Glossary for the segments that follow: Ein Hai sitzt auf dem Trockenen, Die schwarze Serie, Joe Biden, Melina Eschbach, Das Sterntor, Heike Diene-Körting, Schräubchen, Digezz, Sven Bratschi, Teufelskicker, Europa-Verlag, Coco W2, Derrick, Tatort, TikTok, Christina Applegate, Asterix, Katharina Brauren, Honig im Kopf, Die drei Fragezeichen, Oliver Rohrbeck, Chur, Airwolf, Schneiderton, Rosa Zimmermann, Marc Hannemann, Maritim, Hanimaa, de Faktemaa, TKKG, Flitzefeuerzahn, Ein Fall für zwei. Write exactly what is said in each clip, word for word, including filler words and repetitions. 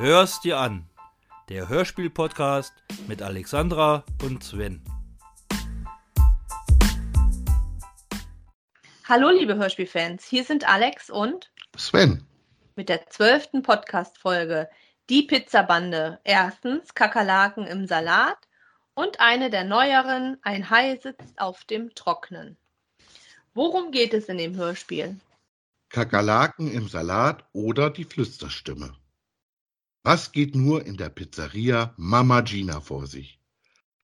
Hör's dir an, der Hörspiel-Podcast mit Alexandra und Sven. Hallo liebe Hörspielfans, hier sind Alex und Sven mit der zwölften Podcast-Folge Die Pizzabande. Erstens Kakerlaken im Salat und eine der neueren, Ein Hai sitzt auf dem Trockenen. Worum geht es in dem Hörspiel? Kakerlaken im Salat oder die Flüsterstimme. Was geht nur in der Pizzeria Mama Gina vor sich?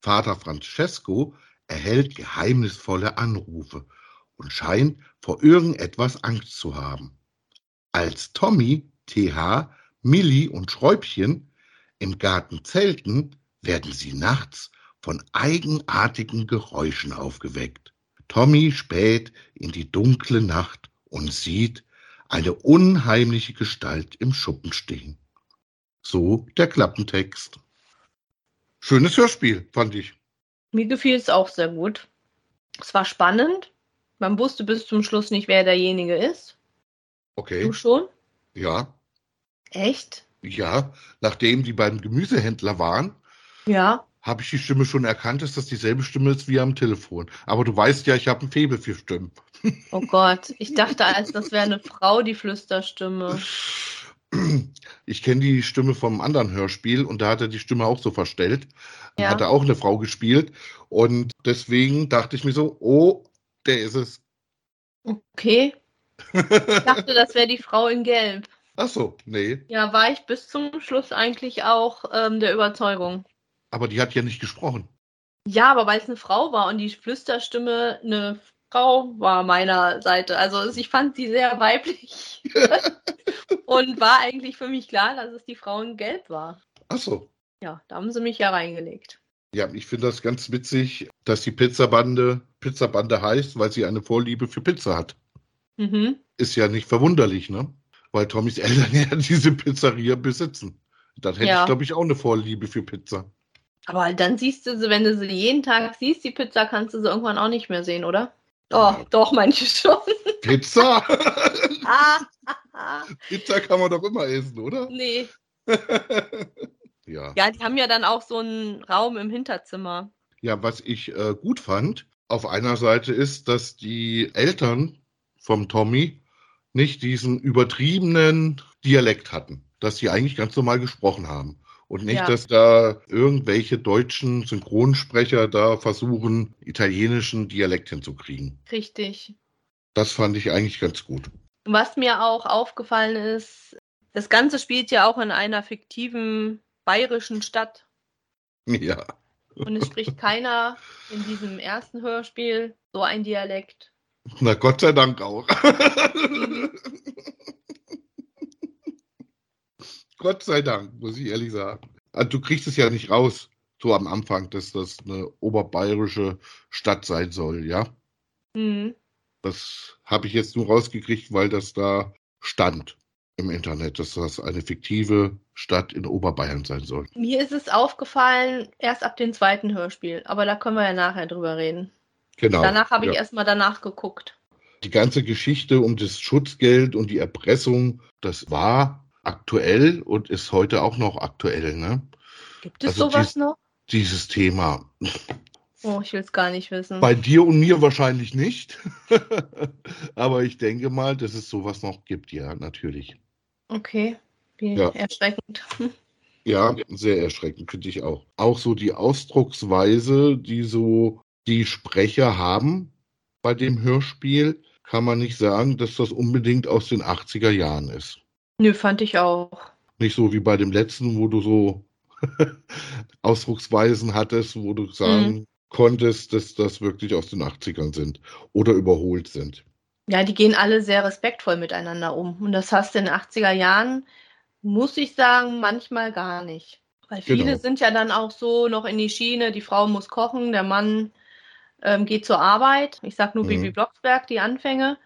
Vater Francesco erhält geheimnisvolle Anrufe und scheint vor irgendetwas Angst zu haben. Als Tommy, T H, Millie und Schräubchen im Garten zelten, werden sie nachts von eigenartigen Geräuschen aufgeweckt. Tommy späht in die dunkle Nacht und sieht eine unheimliche Gestalt im Schuppen stehen. So der Klappentext. Schönes Hörspiel, fand ich. Mir gefiel es auch sehr gut. Es war spannend. Man wusste bis zum Schluss nicht, wer derjenige ist. Okay. Du schon? Ja. Echt? Ja, nachdem die beim Gemüsehändler waren, ja, habe ich die Stimme schon erkannt, dass das dieselbe Stimme ist wie am Telefon. Aber du weißt ja, ich habe ein Faible für Stimmen. Oh Gott, ich dachte, als das wäre eine Frau, die Flüsterstimme. Ich kenne die Stimme vom anderen Hörspiel und da hat er die Stimme auch so verstellt. Ja. Hat er auch eine Frau gespielt und deswegen dachte ich mir so, oh, der ist es. Okay. Ich dachte, das wäre die Frau in Gelb. Ach so, nee. Ja, war ich bis zum Schluss eigentlich auch ähm, der Überzeugung. Aber die hat ja nicht gesprochen. Ja, aber weil es eine Frau war und die Flüsterstimme eine Frau war meiner Seite. Also ich fand sie sehr weiblich und war eigentlich für mich klar, dass es die Frau in Gelb war. Ach so. Ja, da haben sie mich ja reingelegt. Ja, ich finde das ganz witzig, dass die Pizzabande Pizzabande heißt, weil sie eine Vorliebe für Pizza hat. Mhm. Ist ja nicht verwunderlich, ne? Weil Tommys Eltern ja diese Pizzeria besitzen. Dann hätte ja. ich, glaube ich, auch eine Vorliebe für Pizza. Aber dann siehst du sie, wenn du sie jeden Tag siehst, die Pizza, kannst du sie irgendwann auch nicht mehr sehen, oder? Oh, doch, manche schon. Pizza? Pizza kann man doch immer essen, oder? Nee. Ja. Ja, die haben ja dann auch so einen Raum im Hinterzimmer. Ja, was ich äh, gut fand, auf einer Seite ist, dass die Eltern vom Tommy nicht diesen übertriebenen Dialekt hatten, dass sie eigentlich ganz normal gesprochen haben. Und nicht, ja. dass da irgendwelche deutschen Synchronsprecher da versuchen, italienischen Dialekt hinzukriegen. Richtig. Das fand ich eigentlich ganz gut. Was mir auch aufgefallen ist, das Ganze spielt ja auch in einer fiktiven bayerischen Stadt. Ja. Und es spricht keiner in diesem ersten Hörspiel so ein Dialekt. Na, Gott sei Dank auch. Gott sei Dank, muss ich ehrlich sagen. Also, du kriegst es ja nicht raus, so am Anfang, dass das eine oberbayerische Stadt sein soll, ja? Mhm. Das habe ich jetzt nur rausgekriegt, weil das da stand im Internet, dass das eine fiktive Stadt in Oberbayern sein soll. Mir ist es aufgefallen, erst ab dem zweiten Hörspiel, aber da können wir ja nachher drüber reden. Genau. Danach habe ja. ich erstmal danach geguckt. Die ganze Geschichte um das Schutzgeld und die Erpressung, das war aktuell und ist heute auch noch aktuell, ne? Gibt es also sowas dies, noch? Dieses Thema. Oh, ich will es gar nicht wissen. Bei dir und mir wahrscheinlich nicht. Aber ich denke mal, dass es sowas noch gibt, ja, natürlich. Okay, wie ja. erschreckend. Ja, sehr erschreckend, finde ich auch. Auch so die Ausdrucksweise, die so die Sprecher haben bei dem Hörspiel, kann man nicht sagen, dass das unbedingt aus den achtziger Jahren ist. Nö, nee, fand ich auch. Nicht so wie bei dem letzten, wo du so Ausdrucksweisen hattest, wo du sagen mhm. konntest, dass das wirklich aus den achtzigern sind oder überholt sind. Ja, die gehen alle sehr respektvoll miteinander um. Und das hast du in den achtziger Jahren, muss ich sagen, manchmal gar nicht. Weil viele genau. sind ja dann auch so noch in die Schiene, die Frau muss kochen, der Mann ähm, geht zur Arbeit. Ich sag nur mhm. Bibi Blocksberg, die Anfänge.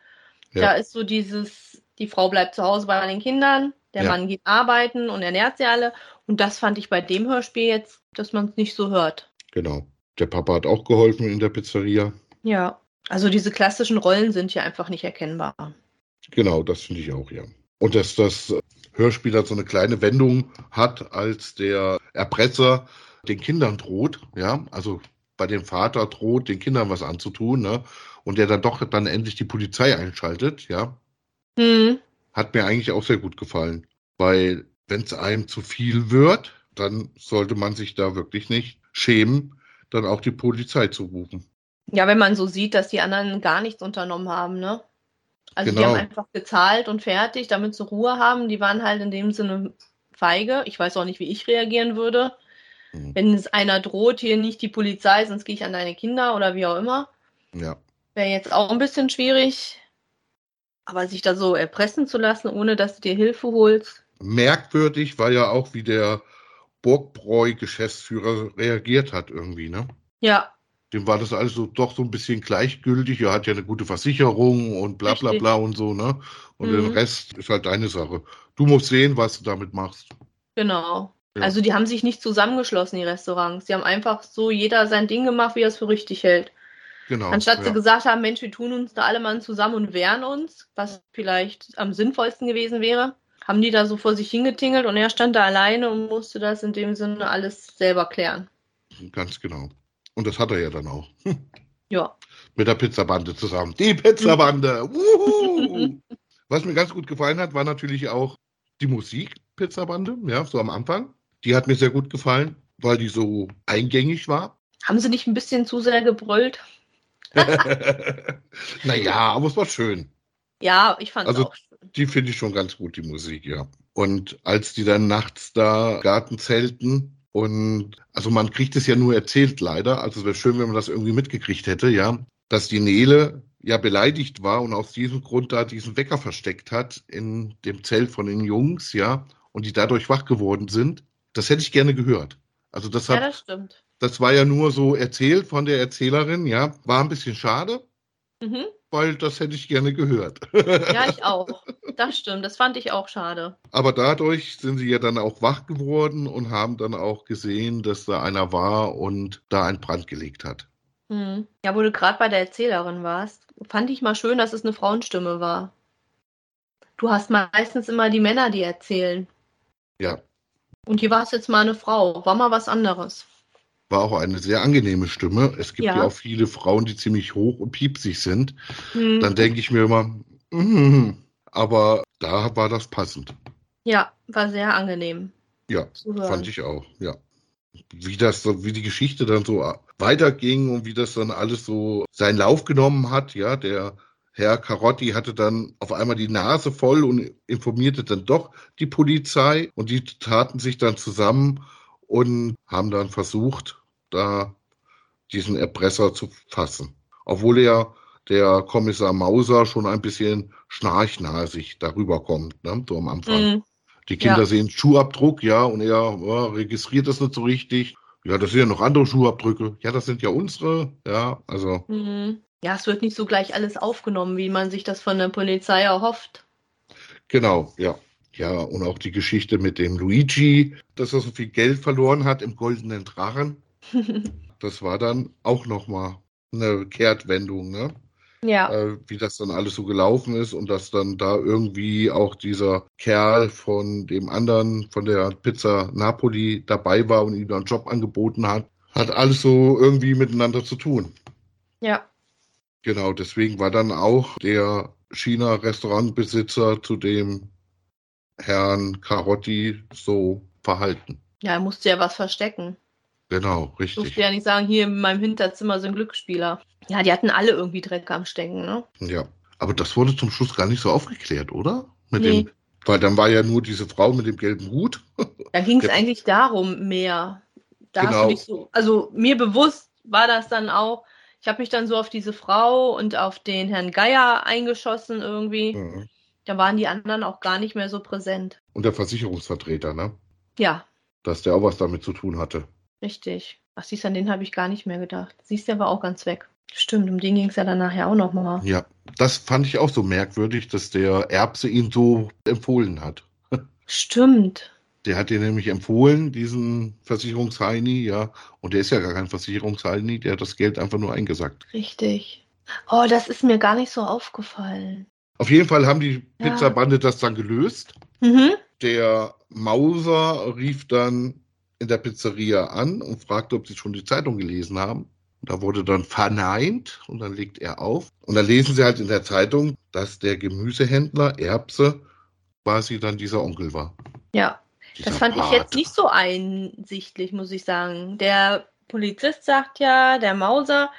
Ja. Da ist so dieses... Die Frau bleibt zu Hause bei den Kindern, der ja. Mann geht arbeiten und ernährt sie alle. Und das fand ich bei dem Hörspiel jetzt, dass man es nicht so hört. Genau. Der Papa hat auch geholfen in der Pizzeria. Ja, also diese klassischen Rollen sind ja einfach nicht erkennbar. Genau, das finde ich auch, ja. Und dass das Hörspiel dann so eine kleine Wendung hat, als der Erpresser den Kindern droht, ja, also bei dem Vater droht, den Kindern was anzutun, ne, und der dann doch dann endlich die Polizei einschaltet, ja, mhm. hat mir eigentlich auch sehr gut gefallen, weil wenn es einem zu viel wird, dann sollte man sich da wirklich nicht schämen, dann auch die Polizei zu rufen. Ja, wenn man so sieht, dass die anderen gar nichts unternommen haben, ne? Also genau. Die haben einfach gezahlt und fertig, damit sie Ruhe haben. Die waren halt in dem Sinne feige. Ich weiß auch nicht, wie ich reagieren würde. Mhm. Wenn es einer droht, hier nicht die Polizei, sonst gehe ich an deine Kinder oder wie auch immer. Ja. Wäre jetzt auch ein bisschen schwierig. Aber sich da so erpressen zu lassen, ohne dass du dir Hilfe holst. Merkwürdig war ja auch, wie der Burgbräu-Geschäftsführer reagiert hat irgendwie, ne? Ja. Dem war das alles so, doch so ein bisschen gleichgültig. Er hat ja eine gute Versicherung und bla bla bla und so, ne? Und mhm. den Rest ist halt deine Sache. Du musst sehen, was du damit machst. Genau. Ja. Also die haben sich nicht zusammengeschlossen, die Restaurants. Die haben einfach so jeder sein Ding gemacht, wie er es für richtig hält. Genau. Anstatt ja. sie gesagt haben, Mensch, wir tun uns da alle mal zusammen und wehren uns, was vielleicht am sinnvollsten gewesen wäre, haben die da so vor sich hingetingelt und er stand da alleine und musste das in dem Sinne alles selber klären. Ganz genau. Und das hat er ja dann auch. Hm. Ja. Mit der Pizzabande zusammen. Die Pizzabande! Wuhu! Was mir ganz gut gefallen hat, war natürlich auch die Musik Pizzabande, ja, so am Anfang. Die hat mir sehr gut gefallen, weil die so eingängig war. Haben sie nicht ein bisschen zu sehr gebrüllt? Naja, aber es war schön. Ja, ich fand es also, auch schön. Die finde ich schon ganz gut, die Musik, ja. Und als die dann nachts da Gartenzelten. Und also man kriegt es ja nur erzählt leider, also es wäre schön, wenn man das irgendwie mitgekriegt hätte, ja, dass die Nele ja beleidigt war und aus diesem Grund da diesen Wecker versteckt hat in dem Zelt von den Jungs, ja, und die dadurch wach geworden sind. Das hätte ich gerne gehört. Also das hat, ja, das stimmt. Das war ja nur so erzählt von der Erzählerin, ja, war ein bisschen schade, mhm. weil das hätte ich gerne gehört. Ja, ich auch. Das stimmt, das fand ich auch schade. Aber dadurch sind sie ja dann auch wach geworden und haben dann auch gesehen, dass da einer war und da einen Brand gelegt hat. Hm. Ja, wo du gerade bei der Erzählerin warst, fand ich mal schön, dass es eine Frauenstimme war. Du hast meistens immer die Männer, die erzählen. Ja. Und hier war es jetzt mal eine Frau, war mal was anderes. War auch eine sehr angenehme Stimme. Es gibt ja, ja auch viele Frauen, die ziemlich hoch und piepsig sind. Hm. Dann denke ich mir immer, mm, aber da war das passend. Ja, war sehr angenehm. Ja, fand ich auch, ja. Wie das, wie die Geschichte dann so weiterging und wie das dann alles so seinen Lauf genommen hat, ja, der Herr Karotti hatte dann auf einmal die Nase voll und informierte dann doch die Polizei und die taten sich dann zusammen und haben dann versucht, da diesen Erpresser zu fassen. Obwohl er der Kommissar Mauser schon ein bisschen schnarchnasig darüber kommt, ne? So am Anfang. Mm, die Kinder ja. sehen Schuhabdruck, ja, und er ja, registriert das nicht so richtig. Ja, das sind ja noch andere Schuhabdrücke. Ja, das sind ja unsere, ja, also. Mm. Ja, es wird nicht so gleich alles aufgenommen, wie man sich das von der Polizei erhofft. Genau, ja. Ja, und auch die Geschichte mit dem Luigi, dass er so viel Geld verloren hat im Goldenen Drachen. Das war dann auch nochmal eine Kehrtwendung, ne? Ja. Äh, wie das dann alles so gelaufen ist und dass dann da irgendwie auch dieser Kerl von dem anderen, von der Pizza Napoli dabei war und ihm dann einen Job angeboten hat, hat alles so irgendwie miteinander zu tun. Ja. Genau, deswegen war dann auch der China-Restaurantbesitzer zu dem Herrn Karotti so verhalten. Ja, er musste ja was verstecken. Genau, richtig. Du musst ja nicht sagen, hier in meinem Hinterzimmer sind Glücksspieler. Ja, die hatten alle irgendwie Dreck am Stecken, ne? Ja, aber das wurde zum Schluss gar nicht so aufgeklärt, oder? Mit nee. Dem, weil dann war ja nur diese Frau mit dem gelben Hut. Da ging es eigentlich darum mehr. Da genau. Hast du dich so, also mir bewusst war das dann auch, ich habe mich dann so auf diese Frau und auf den Herrn Geier eingeschossen irgendwie. Mhm. Da waren die anderen auch gar nicht mehr so präsent. Und der Versicherungsvertreter, ne? Ja. Dass der auch was damit zu tun hatte. Richtig. Ach, siehst du, an den habe ich gar nicht mehr gedacht. Siehst du, der war auch ganz weg. Stimmt, um den ging es ja dann nachher auch nochmal. Ja, das fand ich auch so merkwürdig, dass der Erbse ihn so empfohlen hat. Stimmt. Der hat dir nämlich empfohlen, diesen Versicherungsheini, ja. Und der ist ja gar kein Versicherungsheini, der hat das Geld einfach nur eingesackt. Richtig. Oh, das ist mir gar nicht so aufgefallen. Auf jeden Fall haben die Pizzabande ja. das dann gelöst. Mhm. Der Mauser rief dann in der Pizzeria an und fragte, ob sie schon die Zeitung gelesen haben. Da wurde dann verneint und dann legt er auf. Und dann lesen sie halt in der Zeitung, dass der Gemüsehändler Erbse quasi dann dieser Onkel war. Ja, dieser das fand Part. ich jetzt nicht so einsichtlich, muss ich sagen. Der Polizist sagt ja, der Mauser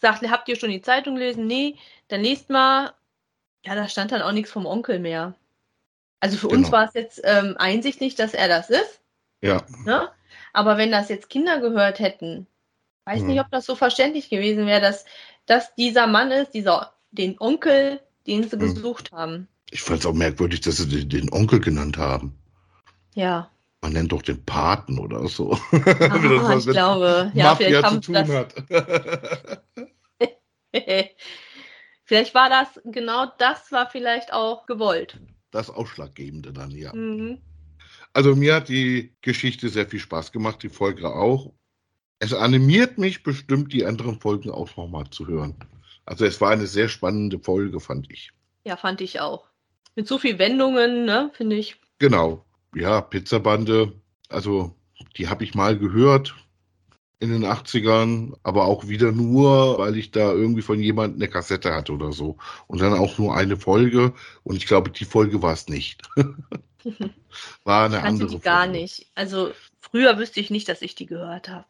sagt, habt ihr schon die Zeitung gelesen? Nee, dann lest mal. Ja, da stand dann auch nichts vom Onkel mehr. Also für genau. uns war es jetzt ähm, einsichtlich, dass er das ist. Ja. Ne? Aber wenn das jetzt Kinder gehört hätten, weiß hm. nicht, ob das so verständlich gewesen wäre, dass, dass dieser Mann ist, dieser, den Onkel, den sie hm. gesucht haben. Ich fand es auch merkwürdig, dass sie den, den Onkel genannt haben. Ja. Man nennt doch den Paten oder so. Ah, das, ich glaube, ja, Mafia vielleicht haben zu tun hat. Vielleicht war das, genau das war vielleicht auch gewollt. Das Ausschlaggebende dann, ja. Mhm. Also mir hat die Geschichte sehr viel Spaß gemacht, die Folge auch. Es animiert mich bestimmt, die anderen Folgen auch nochmal zu hören. Also es war eine sehr spannende Folge, fand ich. Ja, fand ich auch. Mit so viel Wendungen, ne, finde ich. Genau. Ja, Pizzabande, also die habe ich mal gehört in den achtzigern, aber auch wieder nur, weil ich da irgendwie von jemandem eine Kassette hatte oder so. Und dann auch nur eine Folge. Und ich glaube, die Folge war es nicht. War eine ich andere die Folge. Gar nicht. Also früher wüsste ich nicht, dass ich die gehört habe.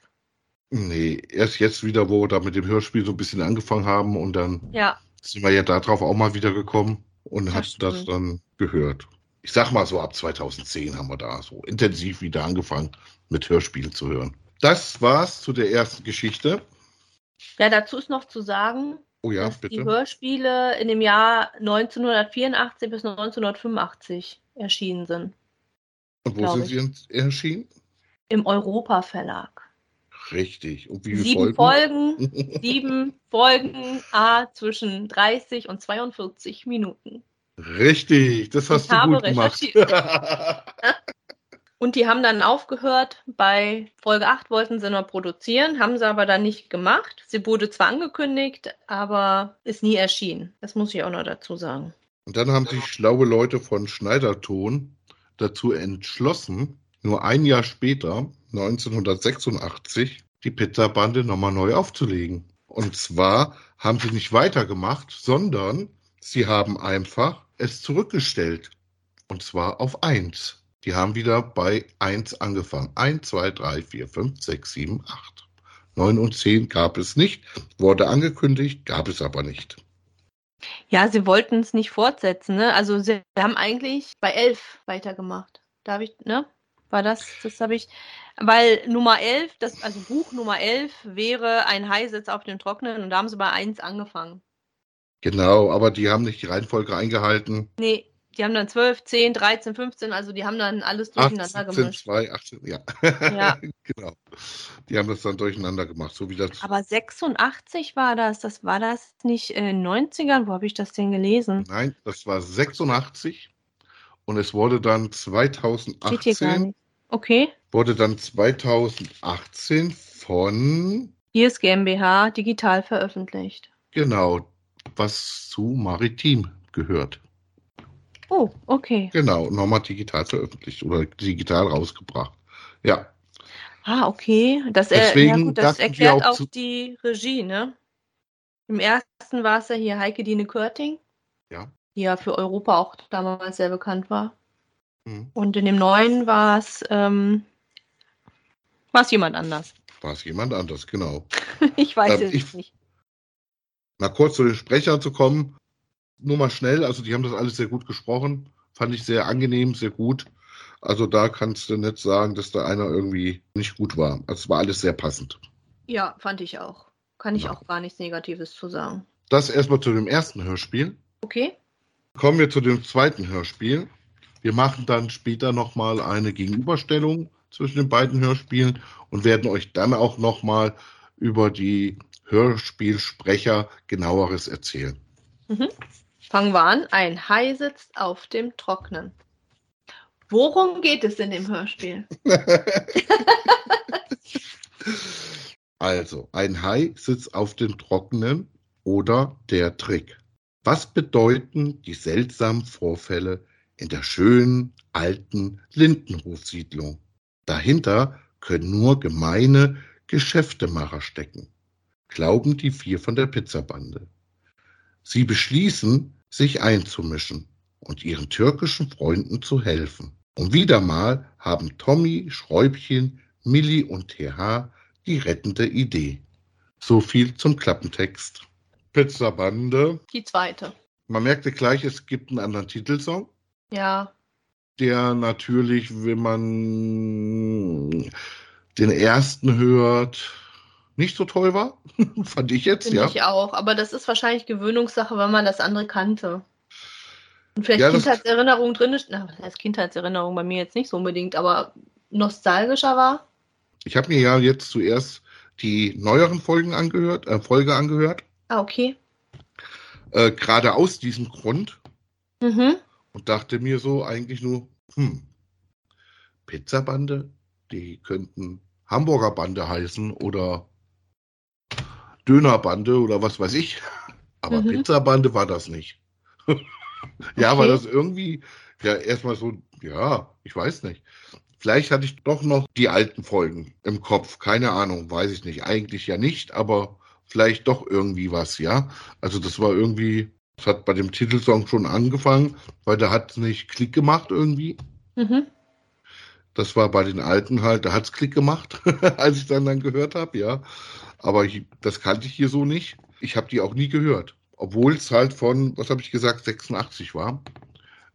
Nee, erst jetzt wieder, wo wir da mit dem Hörspiel so ein bisschen angefangen haben. Und dann ja. sind wir ja darauf auch mal wieder gekommen und habe das dann gehört. Ich sag mal so, ab zweitausendzehn haben wir da so intensiv wieder angefangen, mit Hörspielen zu hören. Das war's zu der ersten Geschichte. Ja, dazu ist noch zu sagen, oh ja, dass bitte. die Hörspiele in dem Jahr neunzehnhundertvierundachtzig bis neunzehnhundertfünfundachtzig erschienen sind. Und wo sind ich. sie erschienen? Im Europa-Verlag. Richtig. Und wie viele Folgen? Sieben Folgen, sieben Folgen à zwischen dreißig und zweiundvierzig Minuten. Richtig, das hast ich du habe gut gemacht. Und die haben dann aufgehört, bei Folge acht wollten sie noch produzieren, haben sie aber dann nicht gemacht. Sie wurde zwar angekündigt, aber ist nie erschienen. Das muss ich auch noch dazu sagen. Und dann haben sich schlaue Leute von Schneiderton dazu entschlossen, nur ein Jahr später, neunzehnhundertsechsundachtzig, die Pizzabande nochmal neu aufzulegen. Und zwar haben sie nicht weitergemacht, sondern sie haben einfach es zurückgestellt. Und zwar auf eins. Die haben wieder bei eins angefangen. eins, zwei, drei, vier, fünf, sechs, sieben, acht. neun und zehn gab es nicht, wurde angekündigt, gab es aber nicht. Ja, sie wollten es nicht fortsetzen, ne? Also sie haben eigentlich bei elf weitergemacht. Da habe ich, ne? War das, das habe ich, weil Nummer elf, das, also Buch Nummer elf wäre Ein Hai sitzt auf dem Trockenen und da haben sie bei eins angefangen. Genau, aber die haben nicht die Reihenfolge eingehalten. Nee. Die haben dann zwölf, zehn, dreizehn, fünfzehn, also die haben dann alles durcheinander gemischt. achtzehn, zwei, achtzehn, ja. ja. Genau. Die haben das dann durcheinander gemacht. So wie das. Aber sechsundachtzig war das, das war das nicht in den neunzigern? Wo habe ich das denn gelesen? Nein, das war sechsundachtzig und es wurde dann zweitausendachtzehn. Steht hier gar nicht. Okay. Wurde dann zweitausendachtzehn von Years GmbH digital veröffentlicht. Genau, was zu Maritim gehört. Oh, okay. Genau, nochmal digital veröffentlicht oder digital rausgebracht. Ja. Ah, okay. Das, er, Deswegen ja gut, das erklärt auch, auch die Regie, ne? Im ersten war es ja hier Heike Diene-Körting, ja. die ja für Europa auch damals sehr bekannt war. Mhm. Und in dem neuen war es ähm, war es jemand anders. War es jemand anders, genau. ich weiß ähm, es ich, nicht. Mal kurz zu den Sprechern zu kommen. Nur mal schnell, also die haben das alles sehr gut gesprochen, fand ich sehr angenehm, sehr gut. Also da kannst du nicht sagen, dass da einer irgendwie nicht gut war. Also es war alles sehr passend. Ja, fand ich auch. Kann ich ja. auch gar nichts Negatives zu sagen. Das erstmal zu dem ersten Hörspiel. Okay. Kommen wir zu dem zweiten Hörspiel. Wir machen dann später nochmal eine Gegenüberstellung zwischen den beiden Hörspielen und werden euch dann auch nochmal über die Hörspielsprecher genaueres erzählen. Mhm. Fangen wir an. Ein Hai sitzt auf dem Trockenen. Worum geht es in dem Hörspiel? Also, ein Hai sitzt auf dem Trockenen oder der Trick. Was bedeuten die seltsamen Vorfälle in der schönen alten Lindenhofsiedlung. Dahinter können nur gemeine Geschäftemacher stecken, glauben die vier von der Pizzabande. Sie beschließen, sich einzumischen und ihren türkischen Freunden zu helfen. Und wieder mal haben Tommy, Schräubchen, Millie und T H die rettende Idee. So viel zum Klappentext. Pizzabande. Die zweite. Man merkte gleich, es gibt einen anderen Titelsong. Ja. Der natürlich, wenn man den ersten hört, nicht so toll war. Fand ich jetzt, Find ja. Finde ich auch. Aber das ist wahrscheinlich Gewöhnungssache, weil man das andere kannte. Und vielleicht ja, Kindheitserinnerung drin ist. Na, das Kindheitserinnerung bei mir jetzt nicht so unbedingt, aber nostalgischer war. Ich habe mir ja jetzt zuerst die neueren Folgen angehört, äh, Folge angehört. Ah, okay. Äh, Gerade aus diesem Grund. Mhm. Und dachte mir so eigentlich nur, hm, Pizzabande, die könnten Hamburger Bande heißen oder Dönerbande oder was weiß ich. Aber mhm. Pizzabande war das nicht. Ja, okay. Weil das irgendwie, ja, erstmal so, ja, ich weiß nicht. Vielleicht hatte ich doch noch die alten Folgen im Kopf. Keine Ahnung, weiß ich nicht. Eigentlich ja nicht, aber vielleicht doch irgendwie was, ja. Also das war irgendwie, das hat bei dem Titelsong schon angefangen, weil da hat es nicht Klick gemacht irgendwie. Mhm. Das war bei den Alten halt, da hat es Klick gemacht, als ich dann dann gehört habe, ja. Aber ich, das kannte ich hier so nicht. Ich habe die auch nie gehört. Obwohl es halt von, was habe ich gesagt, sechsundachtzig war.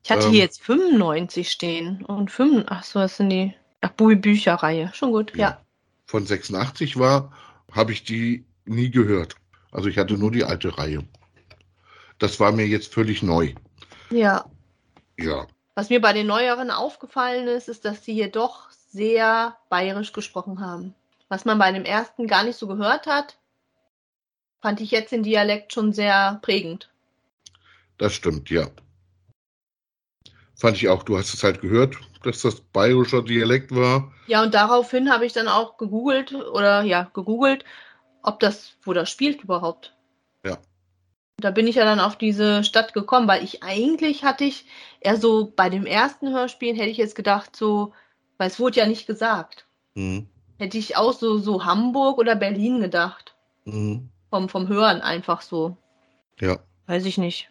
Ich hatte ähm, hier jetzt fünfundneunzig stehen. Und fünf, ach so, das sind die ach, Bücherreihe. Schon gut, ja. ja. Von sechsundachtzig war, habe ich die nie gehört. Also ich hatte nur die alte Reihe. Das war mir jetzt völlig neu. Ja. Ja. Was mir bei den Neueren aufgefallen ist, ist, dass die hier doch sehr bayerisch gesprochen haben. Was man bei dem ersten gar nicht so gehört hat, fand ich jetzt den Dialekt schon sehr prägend. Das stimmt, ja. Fand ich auch, du hast es halt gehört, dass das bayerischer Dialekt war. Ja, und daraufhin habe ich dann auch gegoogelt, oder ja, gegoogelt, ob das, wo das spielt überhaupt. Ja. Da bin ich ja dann auf diese Stadt gekommen, weil ich eigentlich hatte ich eher so bei dem ersten Hörspiel, hätte ich jetzt gedacht, so, weil es wurde ja nicht gesagt. Mhm. Hätte ich auch so, so Hamburg oder Berlin gedacht. Mhm. Vom, vom Hören einfach so. Ja. Weiß ich nicht.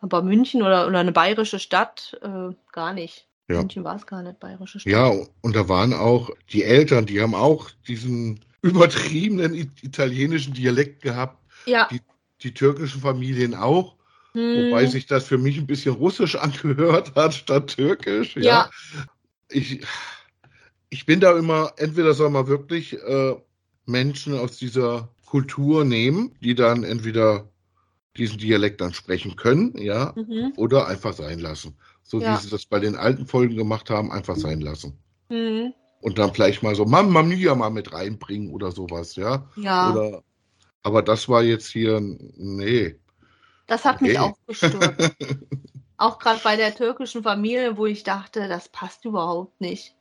Aber München oder, oder eine bayerische Stadt, äh, gar nicht. Ja. München war es gar nicht, bayerische Stadt. Ja, und da waren auch die Eltern, die haben auch diesen übertriebenen italienischen Dialekt gehabt. Ja. Die, die türkischen Familien auch. Hm. Wobei sich das für mich ein bisschen russisch angehört hat, statt türkisch. Ja. ja. Ich, ich bin da immer, entweder soll man wirklich äh, Menschen aus dieser Kultur nehmen, die dann entweder diesen Dialekt dann sprechen können, ja, mhm. oder einfach sein lassen. So ja. wie sie das bei den alten Folgen gemacht haben, einfach sein lassen. Mhm. Und dann vielleicht mal so Mamma Mia mal mit reinbringen oder sowas, ja. Ja. Oder, aber das war jetzt hier, nee. Das hat nee. mich auch gestört. Auch gerade bei der türkischen Familie, wo ich dachte, das passt überhaupt nicht.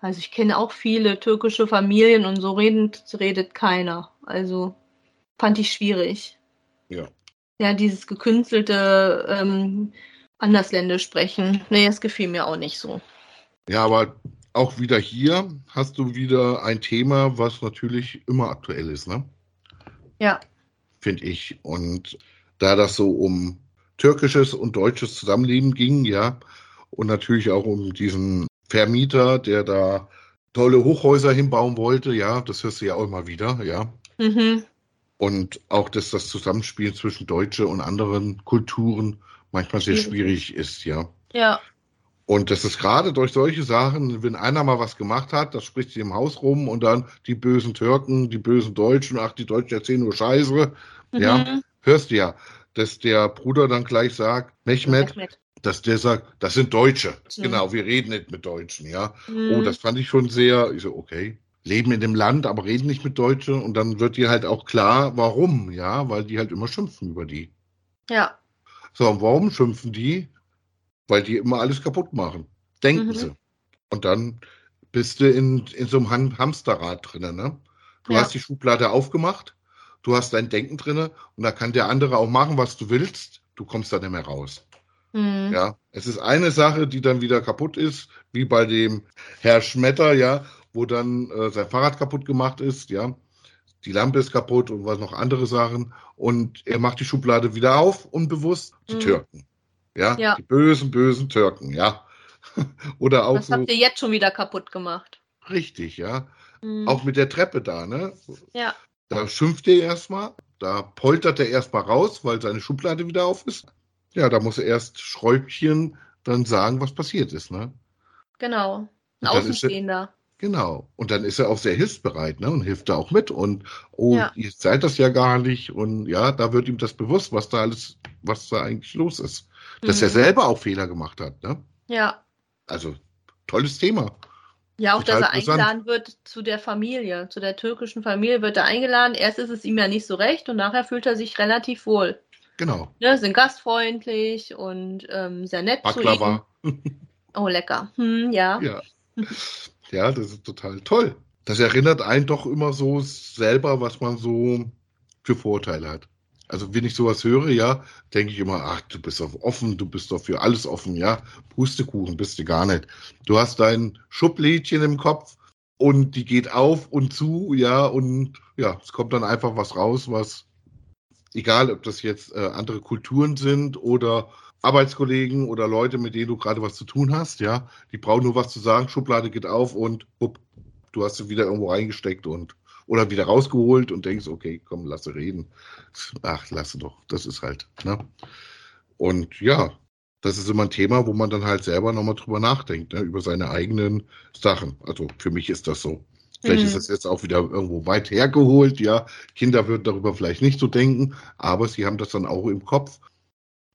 Also ich kenne auch viele türkische Familien und so redet, redet keiner. Also fand ich schwierig. Ja. Ja, dieses gekünstelte ähm, Andersländisch sprechen. Nee, das gefiel mir auch nicht so. Ja, aber auch wieder hier hast du wieder ein Thema, was natürlich immer aktuell ist, ne? Ja. Finde ich. Und da das so um türkisches und deutsches Zusammenleben ging, ja, und natürlich auch um diesen Vermieter, der da tolle Hochhäuser hinbauen wollte, ja, das hörst du ja auch immer wieder, ja. Mhm. Und auch, dass das Zusammenspiel zwischen Deutsche und anderen Kulturen manchmal sehr schwierig ist, ja. Ja. Und das ist gerade durch solche Sachen, wenn einer mal was gemacht hat, das spricht sie im Haus rum und dann die bösen Türken, die bösen Deutschen, ach, die Deutschen erzählen nur Scheiße, mhm. ja, hörst du ja, dass der Bruder dann gleich sagt, Mehmet, Mehmet. dass der sagt, das sind Deutsche. Mhm. Genau, wir reden nicht mit Deutschen, ja. Mhm. Oh, das fand ich schon sehr, ich so, okay, leben in dem Land, aber reden nicht mit Deutschen. Und dann wird dir halt auch klar, warum, ja, weil die halt immer schimpfen über die. Ja. So, und warum schimpfen die? Weil die immer alles kaputt machen. Denken mhm. sie. Und dann bist du in, in so einem Hamsterrad drin, ne? Du ja. hast die Schublade aufgemacht, du hast dein Denken drin und da kann der andere auch machen, was du willst. Du kommst da nicht mehr raus. Mhm. Ja, es ist eine Sache, die dann wieder kaputt ist, wie bei dem Herr Schmetter, ja, wo dann äh, sein Fahrrad kaputt gemacht ist, ja. Die Lampe ist kaputt und was noch andere Sachen. Und er macht die Schublade wieder auf, unbewusst. Die mhm. Türken. Ja? ja, die bösen, bösen Türken, ja. Oder auch. Das habt ihr jetzt schon wieder kaputt gemacht. Richtig, ja. Mhm. Auch mit der Treppe da, ne? Ja. Da schimpft er erstmal, da poltert er erstmal raus, weil seine Schublade wieder auf ist. Ja, da muss er erst Schräubchen dann sagen, was passiert ist, ne? Genau. Ein Außenstehender. Genau. Und dann ist er auch sehr hilfsbereit, ne? Und hilft da auch mit. Und oh, ja. ihr seid das ja gar nicht. Und ja, da wird ihm das bewusst, was da alles, was da eigentlich los ist. Dass mhm. er selber auch Fehler gemacht hat, ne? Ja. Also, tolles Thema. Ja, auch, Total dass er eingeladen wird zu der Familie, zu der türkischen Familie wird er eingeladen. Erst ist es ihm ja nicht so recht und nachher fühlt er sich relativ wohl. Genau. Ne, sind gastfreundlich und ähm, sehr nett Baklava. Zu ihm. Oh, lecker. Hm, ja. ja. Ja, das ist total toll. Das erinnert einen doch immer so selber, was man so für Vorurteile hat. Also wenn ich sowas höre, ja, denke ich immer, ach, du bist doch offen, du bist doch für alles offen, ja. Pustekuchen bist du gar nicht. Du hast dein Schublädchen im Kopf und die geht auf und zu, ja, und ja, es kommt dann einfach was raus, was, egal ob das jetzt äh, andere Kulturen sind oder Arbeitskollegen oder Leute, mit denen du gerade was zu tun hast, ja, die brauchen nur was zu sagen, Schublade geht auf und hupp, du hast sie wieder irgendwo reingesteckt und oder wieder rausgeholt und denkst, okay, komm, lass sie reden. Ach, lass sie doch, das ist halt, ne? Und ja, das ist immer ein Thema, wo man dann halt selber nochmal drüber nachdenkt, ne? Über seine eigenen Sachen. Also für mich ist das so. Vielleicht mhm. ist das jetzt auch wieder irgendwo weit hergeholt, ja. Kinder würden darüber vielleicht nicht so denken, aber sie haben das dann auch im Kopf,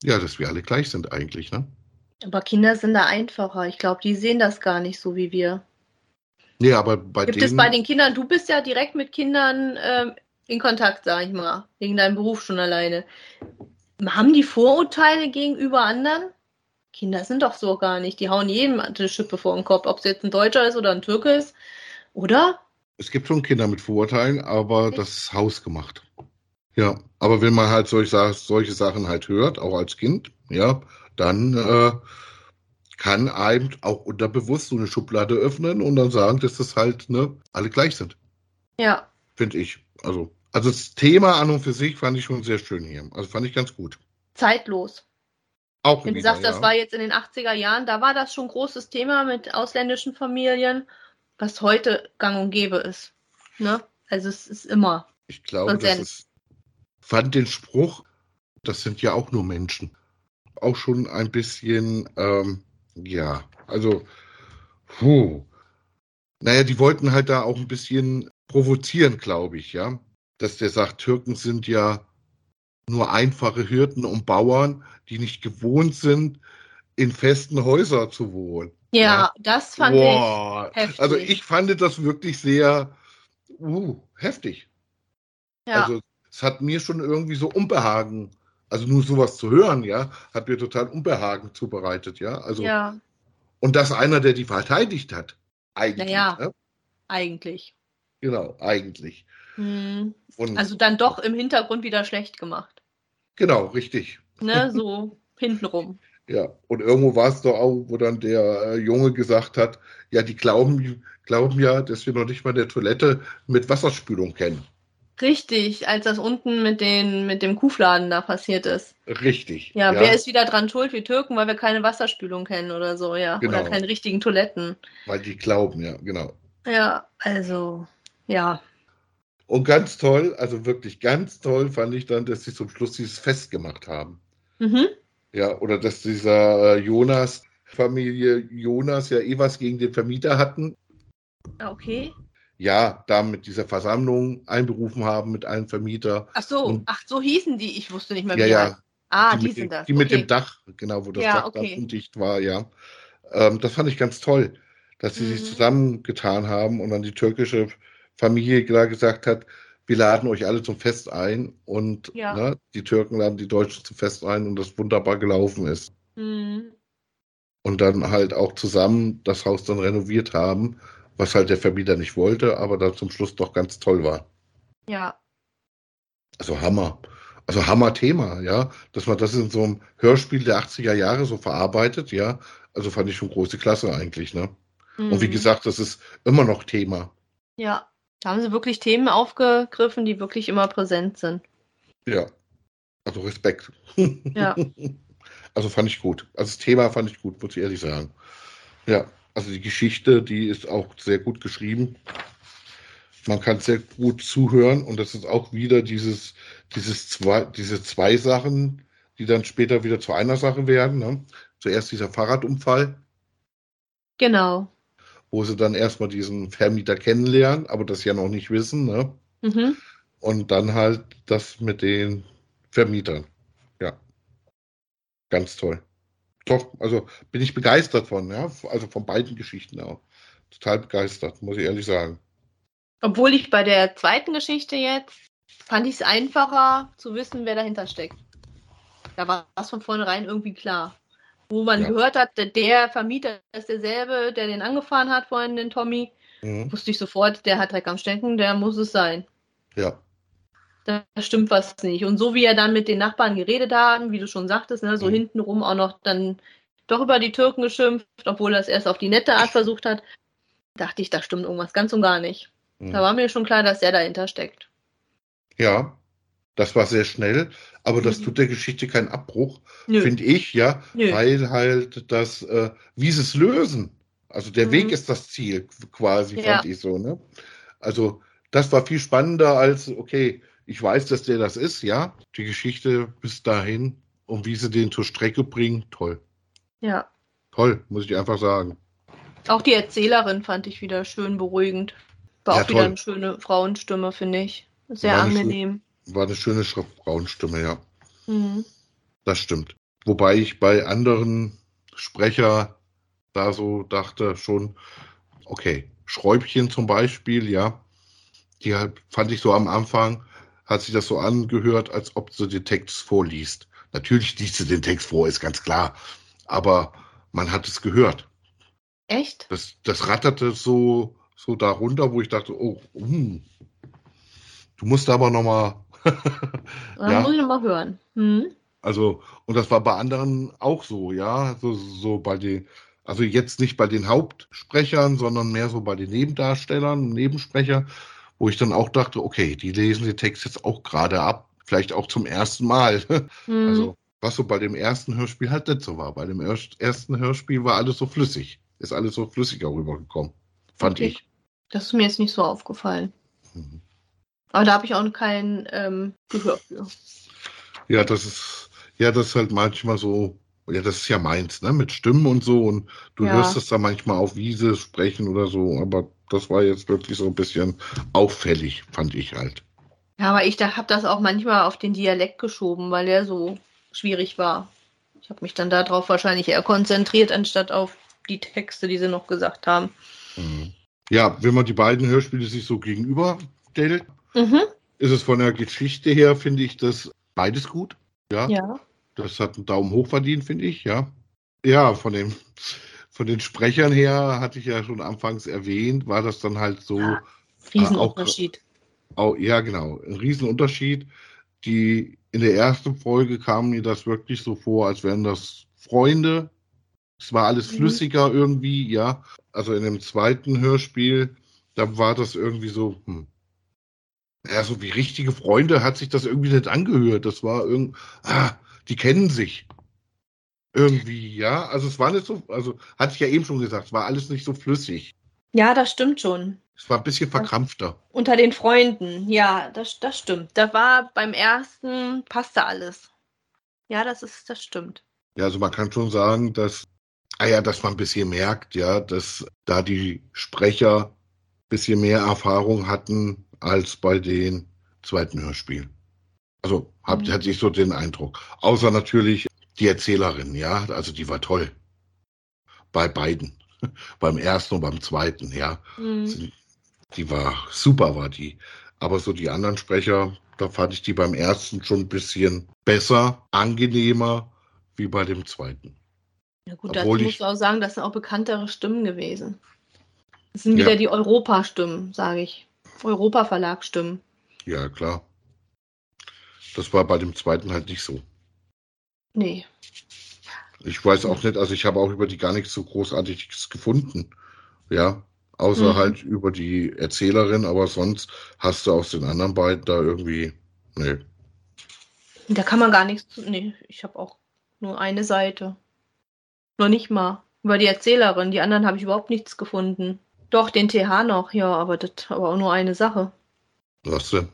ja, dass wir alle gleich sind eigentlich, ne? Aber Kinder sind da einfacher. Ich glaube, die sehen das gar nicht so wie wir. Nee, aber bei Gibt denen, es bei den Kindern, du bist ja direkt mit Kindern ähm, in Kontakt, sag ich mal, wegen deinem Beruf schon alleine. Haben die Vorurteile gegenüber anderen? Kinder sind doch so gar nicht. Die hauen jedem eine Schippe vor den Kopf, ob es jetzt ein Deutscher ist oder ein Türke ist, oder? Es gibt schon Kinder mit Vorurteilen, aber okay. das ist hausgemacht. Ja, aber wenn man halt solch, solche Sachen halt hört, auch als Kind, ja, dann äh, kann einem auch unterbewusst so eine Schublade öffnen und dann sagen, dass das halt, ne, alle gleich sind. Ja. Finde ich. Also, also das Thema an und für sich fand ich schon sehr schön hier. Also fand ich ganz gut. Zeitlos. Auch wieder, Wie gesagt, ja. das war jetzt in den achtziger Jahren, da war das schon ein großes Thema mit ausländischen Familien, was heute gang und gäbe ist. Ne? Also es ist immer. Ich glaube, das ist, fand den Spruch, das sind ja auch nur Menschen, auch schon ein bisschen, ähm, ja, also, puh. Naja, die wollten halt da auch ein bisschen provozieren, glaube ich, ja. Dass der sagt, Türken sind ja nur einfache Hirten und Bauern, die nicht gewohnt sind, in festen Häusern zu wohnen. Ja, ja. das fand wow. ich heftig. Also ich fand das wirklich sehr, uh, heftig. Ja. Also es hat mir schon irgendwie so Unbehagen Also nur sowas zu hören, ja, hat mir total Unbehagen zubereitet, ja. Also ja. Und das einer, der die verteidigt hat, eigentlich. Naja, ne? eigentlich. Genau, eigentlich. Hm. Und also dann doch im Hintergrund wieder schlecht gemacht. Genau, richtig. Ne, so hintenrum. Ja, und irgendwo war es doch auch, wo dann der Junge gesagt hat, ja, die glauben, glauben ja, dass wir noch nicht mal eine Toilette mit Wasserspülung kennen. Richtig, als das unten mit, den, mit dem Kuhfladen da passiert ist. Richtig. Ja, ja, wer ist wieder dran schuld? Wir Türken, weil wir keine Wasserspülung kennen oder so, ja. Genau. Oder keine richtigen Toiletten. Weil die glauben, ja, genau. Ja, also, ja. Und ganz toll, also wirklich ganz toll fand ich dann, dass sie zum Schluss dieses Fest gemacht haben. Mhm. Ja, oder dass dieser Jonas, Familie Jonas ja eh was gegen den Vermieter hatten. Okay. Ja, da mit dieser Versammlung einberufen haben mit einem Vermieter. Ach so, und, ach so hießen die, ich wusste nicht mehr, wie ja, ja. Ah, die, die sind das. Die okay. mit dem Dach, genau, wo das ja, Dach okay. dann dicht war, ja. Ähm, das fand ich ganz toll, dass sie mhm. sich zusammengetan haben und dann die türkische Familie klar gesagt hat, wir laden euch alle zum Fest ein und ja. ne, die Türken laden die Deutschen zum Fest ein und das wunderbar gelaufen ist. Mhm. Und dann halt auch zusammen das Haus dann renoviert haben, was halt der Vermieter nicht wollte, aber da zum Schluss doch ganz toll war. Ja. Also Hammer. also Hammer-Thema, ja, dass man das in so einem Hörspiel der achtziger Jahre so verarbeitet, ja, also fand ich schon große Klasse eigentlich, ne? Mhm. Und wie gesagt, das ist immer noch Thema. Ja, da haben sie wirklich Themen aufgegriffen, die wirklich immer präsent sind. Ja, also Respekt. Ja. Also fand ich gut. Also das Thema fand ich gut, muss ich ehrlich sagen. Ja, also die Geschichte, die ist auch sehr gut geschrieben. Man kann sehr gut zuhören und das ist auch wieder dieses, dieses zwei, diese zwei Sachen, die dann später wieder zu einer Sache werden. Ne? Zuerst dieser Fahrradunfall. Genau. Wo sie dann erstmal diesen Vermieter kennenlernen, aber das ja noch nicht wissen. Ne? Mhm. Und dann halt das mit den Vermietern. Ja. Ganz toll. Doch, also bin ich begeistert von, ja. Also von beiden Geschichten auch. Total begeistert, muss ich ehrlich sagen. Obwohl ich bei der zweiten Geschichte jetzt, fand ich es einfacher zu wissen, wer dahinter steckt. Da war es von vornherein irgendwie klar. Wo man ja. gehört hat, der Vermieter ist derselbe, der den angefahren hat vorhin, den Tommy. Mhm. Wusste ich sofort, der hat Dreck am Stecken, der muss es sein. Ja. Da stimmt was nicht. Und so wie er dann mit den Nachbarn geredet hat, wie du schon sagtest, ne, so mhm. hintenrum auch noch dann doch über die Türken geschimpft, obwohl er es erst auf die nette Art versucht hat, dachte ich, da stimmt irgendwas ganz und gar nicht. Da war mir schon klar, dass der dahinter steckt. Ja, das war sehr schnell, aber das tut der Geschichte keinen Abbruch, finde ich, ja, Nö. weil halt das, äh, wie sie es lösen, also der mhm. Weg ist das Ziel quasi, ja. fand ich so, ne? Also das war viel spannender als, okay, ich weiß, dass der das ist, ja, die Geschichte bis dahin und wie sie den zur Strecke bringen, toll. Ja. Toll, muss ich einfach sagen. Auch die Erzählerin fand ich wieder schön beruhigend. War ja, auch wieder toll. Eine schöne Frauenstimme, finde ich. Sehr war angenehm. Eine, war eine schöne Frauenstimme, ja. Mhm. Das stimmt. Wobei ich bei anderen Sprecher da so dachte schon, okay, Schräubchen zum Beispiel, ja, die hat, fand ich so am Anfang, hat sich das so angehört, als ob sie den Text vorliest. Natürlich liest sie den Text vor, ist ganz klar. Aber man hat es gehört. Echt? Das, das ratterte so... So darunter, wo ich dachte, oh, hm, du musst aber nochmal. Ja, muss ich nochmal hören. Hm. Also, und das war bei anderen auch so, ja. So, so bei den, also jetzt nicht bei den Hauptsprechern, sondern mehr so bei den Nebendarstellern, Nebensprecher, wo ich dann auch dachte, okay, die lesen den Text jetzt auch gerade ab, vielleicht auch zum ersten Mal. Hm. Also, was so bei dem ersten Hörspiel halt nicht so war. Bei dem ersten Hörspiel war alles so flüssig, ist alles so flüssiger rübergekommen. Fand okay. ich. Das ist mir jetzt nicht so aufgefallen. Mhm. Aber da habe ich auch kein ähm, Gehör für. Ja, das ist ja das ist halt manchmal so, ja, das ist ja meins, ne? Mit Stimmen und so. Und du ja. hörst es da manchmal auf, wie sie sprechen oder so. Aber das war jetzt wirklich so ein bisschen auffällig, fand ich halt. Ja, aber ich da, habe das auch manchmal auf den Dialekt geschoben, weil der so schwierig war. Ich habe mich dann darauf wahrscheinlich eher konzentriert, anstatt auf die Texte, die sie noch gesagt haben. Ja, wenn man die beiden Hörspiele sich so gegenüberstellt, mhm. ist es von der Geschichte her, finde ich, das beides gut. Ja? ja. Das hat einen Daumen hoch verdient, finde ich, ja. Ja, von dem, von den Sprechern her, hatte ich ja schon anfangs erwähnt, war das dann halt so... Ja, Riesenunterschied. Äh, auch, auch, ja, genau. Ein Riesenunterschied. Die, in der ersten Folge kam mir das wirklich so vor, als wären das Freunde. Es war alles flüssiger mhm. irgendwie, ja. Also in dem zweiten Hörspiel, da war das irgendwie so, hm, ja, so wie richtige Freunde hat sich das irgendwie nicht angehört. Das war irgendwie, ah, die kennen sich. Irgendwie, ja. Also es war nicht so, also hatte ich ja eben schon gesagt, es war alles nicht so flüssig. Ja, das stimmt schon. Es war ein bisschen verkrampfter. Unter den Freunden, ja, das, das stimmt. Da war beim ersten, passte alles. Ja, das ist, das stimmt. Ja, also man kann schon sagen, dass Ah ja, dass man ein bisschen merkt, ja, dass da die Sprecher ein bisschen mehr Erfahrung hatten als bei den zweiten Hörspielen. Also hab, mhm. hatte ich so den Eindruck. Außer natürlich die Erzählerin, ja, also die war toll. Bei beiden. Beim ersten und beim zweiten, ja. Mhm. Die war super, war die. Aber so die anderen Sprecher, da fand ich die beim ersten schon ein bisschen besser, angenehmer wie bei dem zweiten. Na gut, dazu musst du auch sagen, das sind auch bekanntere Stimmen gewesen. Das sind ja. wieder die Europa-Stimmen, sage ich. Europa-Verlag-Stimmen. Ja, klar. Das war bei dem zweiten halt nicht so. Nee. Ich weiß auch nicht, also ich habe auch über die gar nichts so Großartiges gefunden. Ja, außer mhm. halt über die Erzählerin, aber sonst hast du aus den anderen beiden da irgendwie, nee. Da kann man gar nichts, nee, ich habe auch nur eine Seite. Noch nicht mal. Über die Erzählerin, die anderen habe ich überhaupt nichts gefunden. Doch, den T H noch, ja, aber das aber auch nur eine Sache. Was denn?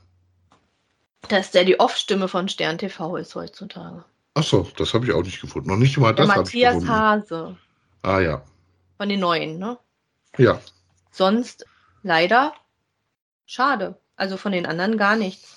Dass der die Off-Stimme von Stern T V ist heutzutage. Achso, das habe ich auch nicht gefunden. Noch nicht mal das habe ich gefunden. Matthias Hase. Ah ja. Von den Neuen, ne? Ja. Sonst leider schade. Also von den anderen gar nichts.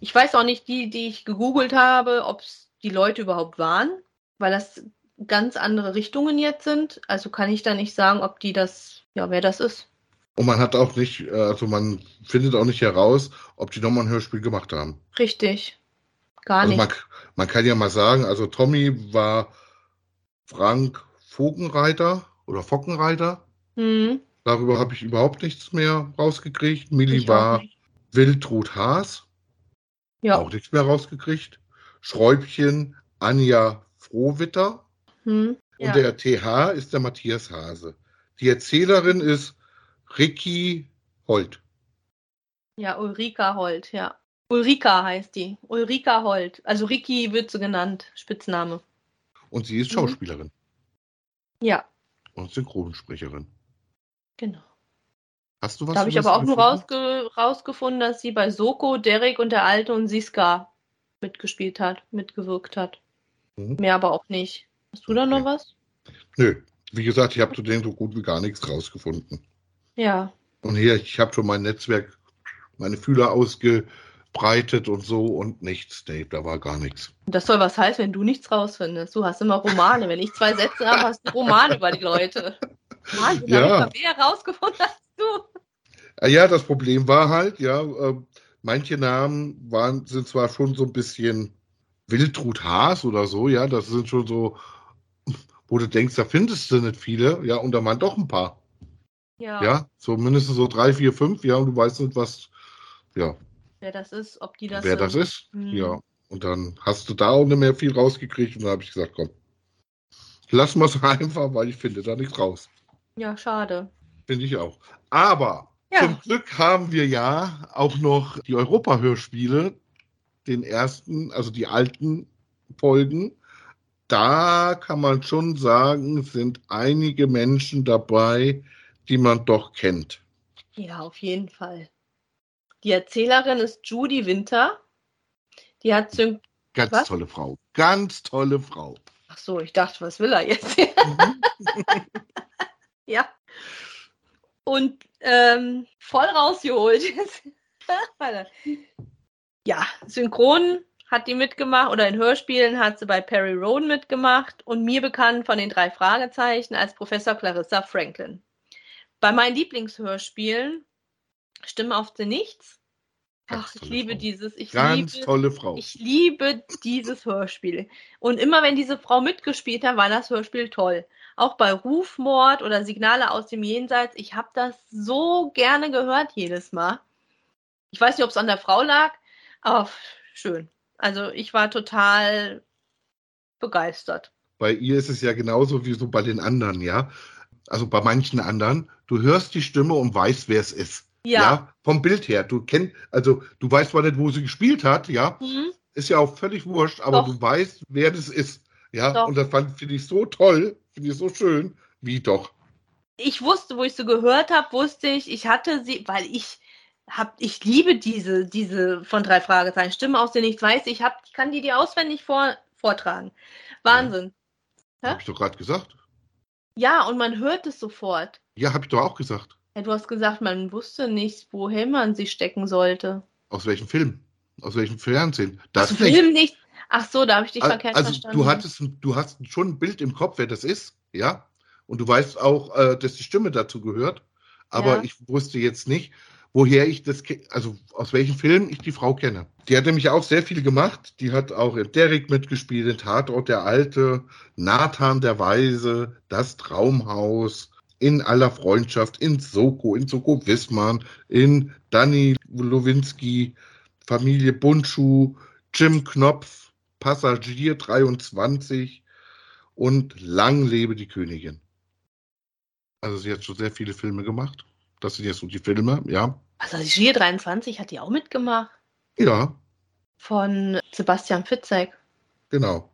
Ich weiß auch nicht, die, die ich gegoogelt habe, ob es die Leute überhaupt waren, weil das ganz andere Richtungen jetzt sind. Also kann ich da nicht sagen, ob die das, ja, wer das ist. Und man hat auch nicht, also man findet auch nicht heraus, ob die nochmal ein Hörspiel gemacht haben. Richtig. Gar also nicht. Man, man kann ja mal sagen, also Tommy war Frank Vogenreiter oder Fockenreiter. Mhm. Darüber habe ich überhaupt nichts mehr rausgekriegt. Millie ich war Wiltrud Haas. Ja. Auch nichts mehr rausgekriegt. Schräubchen Anja Frohwitter. Mhm. Ja. Und der T H ist der Matthias Hase. Die Erzählerin ist Ricky Holt. Ja, Ulrika Holt, ja. Ulrika heißt die. Ulrika Holt. Also Ricky wird so genannt, Spitzname. Und sie ist Schauspielerin. Mhm. Ja. Und Synchronsprecherin. Genau. Hast du was? Da habe ich aber auch nur rausge- rausgefunden, dass sie bei Soko, Derrick und Der Alte und Siska mitgespielt hat, mitgewirkt hat. Mhm. Mehr aber auch nicht. Hast du da noch was? Nö. Wie gesagt, ich habe zu denen so gut wie gar nichts rausgefunden. Ja. Und hier, ich habe schon mein Netzwerk, meine Fühler ausgebreitet und so und nichts, Dave, da war gar nichts. Das soll was heißen, wenn du nichts rausfindest. Du hast immer Romane. Wenn ich zwei Sätze habe, hast du Romane über die Leute. Mann, du ja. Hast mehr rausgefunden als du. Ja, das Problem war halt, ja, äh, manche Namen waren, sind zwar schon so ein bisschen Wiltrud Haas oder so, ja, das sind schon so, wo du denkst, da findest du nicht viele, ja, und da waren doch ein paar. Ja. Ja, so mindestens so drei, vier, fünf, ja, und du weißt nicht, was, ja. Wer das ist, ob die das Wer sind. das ist, hm. ja. Und dann hast du da auch nicht mehr viel rausgekriegt und dann habe ich gesagt, komm, lass mal es einfach, weil ich finde da nichts raus. Ja, schade. Finde ich auch. Aber ja. Zum Glück haben wir ja auch noch die Europa-Hörspiele, den ersten, also die alten Folgen. Da kann man schon sagen, sind einige Menschen dabei, die man doch kennt. Ja, auf jeden Fall. Die Erzählerin ist Judy Winter. Die hat Syn- Ganz was? tolle Frau. Ganz tolle Frau. Ach so, ich dachte, was will er jetzt? Ja. Und ähm, voll rausgeholt. Ja, Synchron hat die mitgemacht oder in Hörspielen hat sie bei Perry Rhodan mitgemacht und mir bekannt von den drei Fragezeichen als Professor Clarissa Franklin. Bei meinen Lieblingshörspielen Stimme auf den Nichts. Ach, Ganz ich liebe Frau. dieses. Ich Ganz liebe, tolle Frau. Ich liebe dieses Hörspiel. Und immer wenn diese Frau mitgespielt hat, war das Hörspiel toll. Auch bei Rufmord oder Signale aus dem Jenseits. Ich habe das so gerne gehört jedes Mal. Ich weiß nicht, ob es an der Frau lag, aber schön. Also ich war total begeistert. Bei ihr ist es ja genauso wie so bei den anderen, ja. Also bei manchen anderen, du hörst die Stimme und weißt, wer es ist. Ja. ja vom Bild her. Du kennst, also du weißt zwar nicht, wo sie gespielt hat, ja. Mhm. Ist ja auch völlig wurscht, aber Doch. du weißt, wer das ist. Ja. Doch. Und das finde ich so toll, finde ich so schön, wie doch. Ich wusste, wo ich so gehört habe, wusste ich, ich hatte sie, weil ich hab, ich liebe diese, diese von drei Fragezeichen. Stimme aus der Nichts weiß, ich hab, ich kann die dir auswendig vor, vortragen. Wahnsinn. Ja. Habe ich doch gerade gesagt. Ja, und man hört es sofort. Ja, habe ich doch auch gesagt. Ja, du hast gesagt, man wusste nicht, woher man sie stecken sollte. Aus welchem Film? Aus welchem Fernsehen? Das Aus Film nicht. Ach so, da habe ich dich also, verkehrt also verstanden. Also du hattest, du hast schon ein Bild im Kopf, wer das ist, ja? Und du weißt auch, äh, dass die Stimme dazu gehört. Aber ja. ich wusste jetzt nicht, woher ich das, ke- also aus welchem Film ich die Frau kenne. Die hat nämlich auch sehr viel gemacht. Die hat auch in Derrick mitgespielt, in Tatort, Der Alte, Nathan der Weise, Das Traumhaus, In aller Freundschaft, in Soko, in Soko Wissmann, in Danny Lowinski, Familie Bundschuh, Jim Knopf, Passagier dreiundzwanzig und Lang lebe die Königin. Also sie hat schon sehr viele Filme gemacht. Das sind jetzt so die Filme, ja. Passagier dreiundzwanzig hat die auch mitgemacht. Ja. Von Sebastian Fitzek. Genau.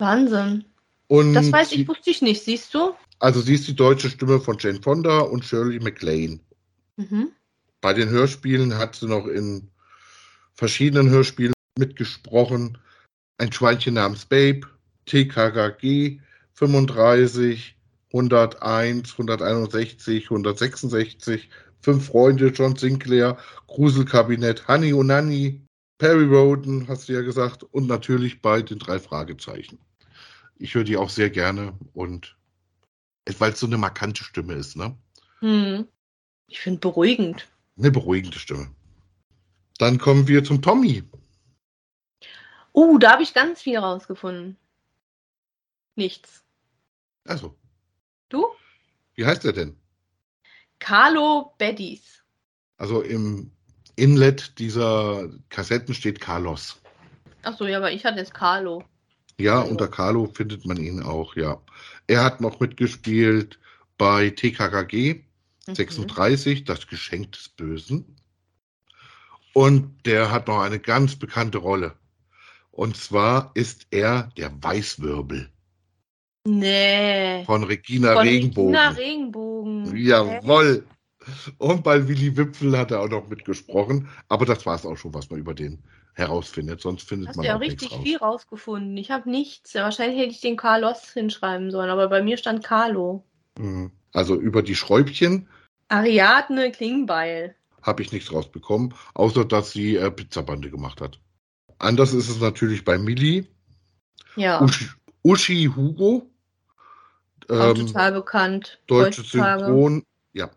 Wahnsinn. Und das weiß ich, wusste ich nicht, siehst du? Also sie ist die deutsche Stimme von Jane Fonda und Shirley MacLaine. Mhm. Bei den Hörspielen hat sie noch in verschiedenen Hörspielen mitgesprochen. Ein Schweinchen namens Babe, T K K G, fünfunddreißig, hunderteins, hunderteinundsechzig, hundertsechsundsechzig, Fünf Freunde, John Sinclair, Gruselkabinett, Honey und Nanny, Perry Rhodan, hast du ja gesagt, und natürlich bei den drei Fragezeichen. Ich höre die auch sehr gerne und weil es so eine markante Stimme ist, ne? Hm. Ich finde beruhigend. Eine beruhigende Stimme. Dann kommen wir zum Tommy. Oh, uh, da habe ich ganz viel rausgefunden. Nichts. Also. Du? Wie heißt er denn? Carlo Bettis. Also im Inlet dieser Kassetten steht Carlos. Achso, ja, aber ich hatte jetzt Carlo. Ja, also. Unter Carlo findet man ihn auch, ja. Er hat noch mitgespielt bei T K K G mhm. sechsunddreißig, das Geschenk des Bösen. Und der hat noch eine ganz bekannte Rolle. Und zwar ist er der Weißwirbel. Nee. Von Regina Von Regenbogen. Regina Regenbogen. Jawohl. Und bei Willi Wipfel hat er auch noch mitgesprochen. Aber das war es auch schon, was man über den herausfindet. Sonst findet Hast man ja auch richtig nichts raus. Viel rausgefunden. Ich habe nichts. Ja, wahrscheinlich hätte ich den Carlos hinschreiben sollen. Aber bei mir stand Carlo. Also über die Schräubchen. Ariadne Klingbeil. Habe ich nichts rausbekommen. Außer, dass sie äh, Pizzabande gemacht hat. Anders ist es natürlich bei Millie. Ja. Usch, Uschi Hugo. Auch ähm, total bekannt. Deutsche Synchron, ja.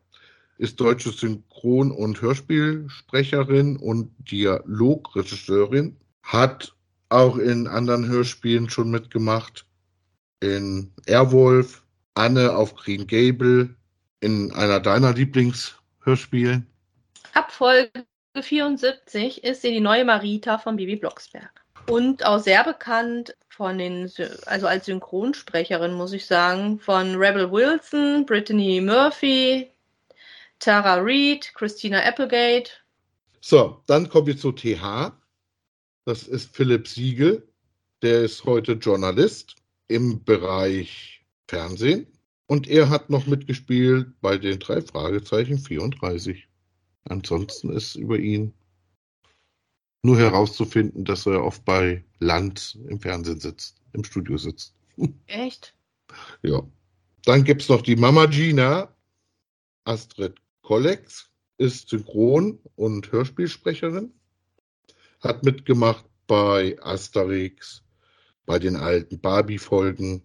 Ist deutsche Synchron- und Hörspielsprecherin und Dialogregisseurin. Hat auch in anderen Hörspielen schon mitgemacht. In Airwolf, Anne auf Green Gables, in einer deiner Lieblingshörspielen. Ab Folge vierundsiebzig ist sie die neue Marita von Bibi Blocksberg. Und auch sehr bekannt von den, also als Synchronsprecherin, muss ich sagen, von Rebel Wilson, Brittany Murphy, Tara Reid, Christina Applegate. So, dann kommen wir zu T H. Das ist Philipp Siegel. Der ist heute Journalist im Bereich Fernsehen. Und er hat noch mitgespielt bei den drei Fragezeichen vierunddreißig. Ansonsten ist über ihn nur herauszufinden, dass er oft bei Land im Fernsehen sitzt, im Studio sitzt. Echt? Ja. Dann gibt es noch die Mama Gina. Astrid Kollex ist Synchron- und Hörspielsprecherin. Hat mitgemacht bei Asterix, bei den alten Barbie-Folgen,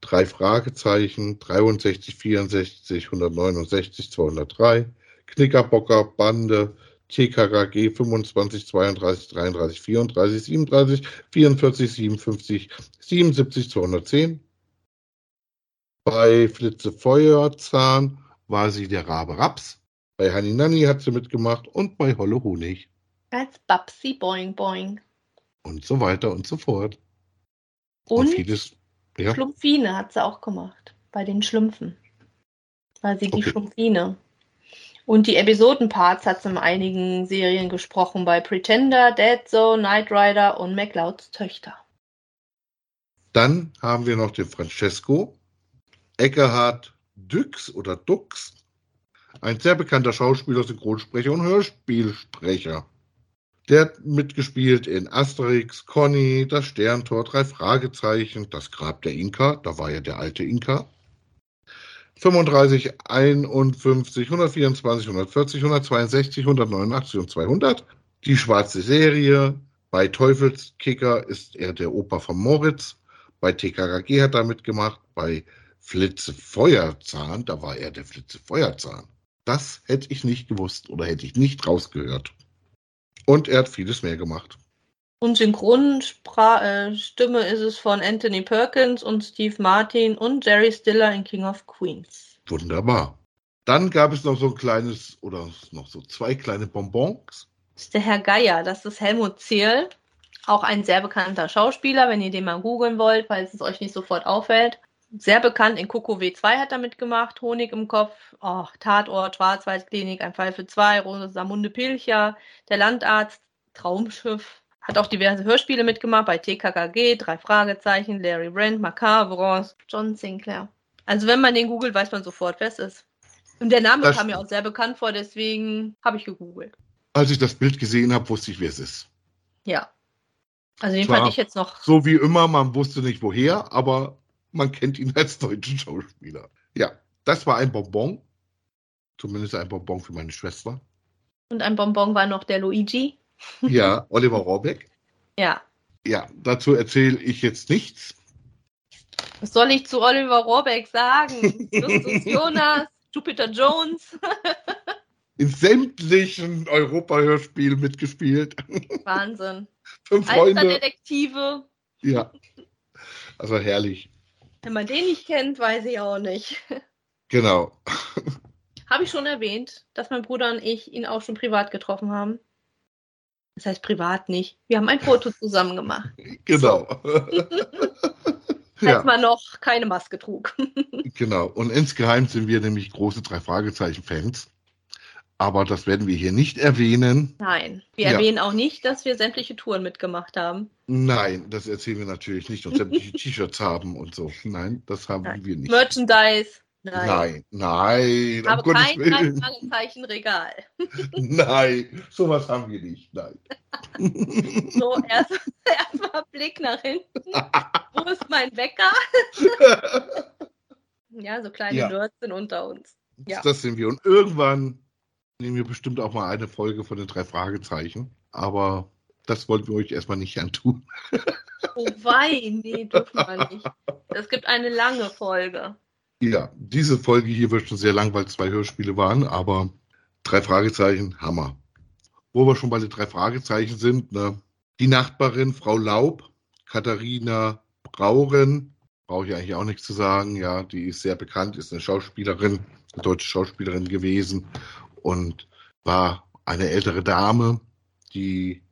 drei Fragezeichen, dreiundsechzig, vierundsechzig, hundertneunundsechzig, zweihundertdrei, Knickerbocker, Bande, T K K G fünfundzwanzig, zweiunddreißig, dreiunddreißig, vierunddreißig, siebenunddreißig, vierundvierzig, siebenundfünfzig, siebenundsiebzig, zweihundertzehn. Bei Flitzefeuerzahn war sie der Rabe Raps. Bei Hani Nani hat sie mitgemacht und bei Holle Honig. Als Babsi Boing Boing. Und so weiter und so fort. Und, und vieles, ja. Schlumpfine hat sie auch gemacht. Bei den Schlümpfen. War sie die okay. Schlumpfine. Und die Episodenparts hat es in einigen Serien gesprochen, bei Pretender, Dead Zone, Knight Rider und McLeods Töchter. Dann haben wir noch den Francesco, Eckhard Dux oder Dux, ein sehr bekannter Schauspieler, Synchronsprecher und Hörspielsprecher. Der hat mitgespielt in Asterix, Conny, das Sterntor, drei Fragezeichen, das Grab der Inka, da war ja der alte Inka. fünfunddreißig, einundfünfzig, hundertvierundzwanzig, hundertvierzig, hundertzweiundsechzig, hundertneunundachtzig und zweihundert. Die schwarze Serie. Bei Teufelskicker ist er der Opa von Moritz. Bei T K K G hat er mitgemacht. Bei Flitzefeuerzahn, da war er der Flitzefeuerzahn. Das hätte ich nicht gewusst oder hätte ich nicht rausgehört. Und er hat vieles mehr gemacht. Und Synchronstimme ist es von Anthony Perkins und Steve Martin und Jerry Stiller in King of Queens. Wunderbar. Dann gab es noch so ein kleines, oder noch so zwei kleine Bonbons. Das ist der Herr Geier, das ist Helmut Zierl. Auch ein sehr bekannter Schauspieler, wenn ihr den mal googeln wollt, falls es euch nicht sofort auffällt. Sehr bekannt in Coco W zwei hat er mitgemacht, Honig im Kopf, oh, Tatort, Schwarzwaldklinik, Ein Fall für zwei, Rosamunde Pilcher, Der Landarzt, Traumschiff. Hat auch diverse Hörspiele mitgemacht bei T K K G, Drei Fragezeichen, Larry Brand, Macabros, John Sinclair. Also wenn man den googelt, weiß man sofort, wer es ist. Und der Name das kam mir auch sehr bekannt vor, deswegen habe ich gegoogelt. Als ich das Bild gesehen habe, wusste ich, wer es ist. Ja. Also den fand ich jetzt noch... So wie immer, man wusste nicht woher, aber man kennt ihn als deutschen Schauspieler. Ja, das war ein Bonbon. Zumindest ein Bonbon für meine Schwester. Und ein Bonbon war noch der Luigi. Ja, Oliver Rohrbeck. Ja. Ja, dazu erzähle ich jetzt nichts. Was soll ich zu Oliver Rohrbeck sagen? Justus Jonas, Jupiter Jones. In sämtlichen Europa-Hörspielen mitgespielt. Wahnsinn. Fünf Freunde. Detektive. Ja, also herrlich. Wenn man den nicht kennt, weiß ich auch nicht. Genau. Habe ich schon erwähnt, dass mein Bruder und ich ihn auch schon privat getroffen haben. Das heißt privat nicht. Wir haben ein Foto zusammen gemacht. Genau. So. Als ja. man noch keine Maske trug. Genau. Und insgeheim sind wir nämlich große Drei-Fragezeichen-Fans. Aber das werden wir hier nicht erwähnen. Nein, wir ja. erwähnen auch nicht, dass wir sämtliche Touren mitgemacht haben. Nein, das erzählen wir natürlich nicht. Und sämtliche T-Shirts haben und so. Nein, das haben nein. wir nicht. Merchandise. Nein, nein, nein. Aber um kein Drei-Fragezeichen-Regal. Nein, sowas haben wir nicht. Nein. So, erstmal erst Blick nach hinten. Wo ist mein Wecker? Ja, so kleine ja. Nerds sind unter uns. Ja. Das sind wir. Und irgendwann nehmen wir bestimmt auch mal eine Folge von den drei Fragezeichen. Aber das wollten wir euch erstmal nicht antun. Oh wei, nee, dürfen wir nicht. Es gibt eine lange Folge. Ja, diese Folge hier wird schon sehr lang, weil es zwei Hörspiele waren. Aber drei Fragezeichen, Hammer. Wo wir schon bei den drei Fragezeichen sind, ne? Die Nachbarin, Frau Laub, Katharina Brauren. Brauche ich eigentlich auch nichts zu sagen. Ja, die ist sehr bekannt, ist eine Schauspielerin, eine deutsche Schauspielerin gewesen. Und war eine ältere Dame, die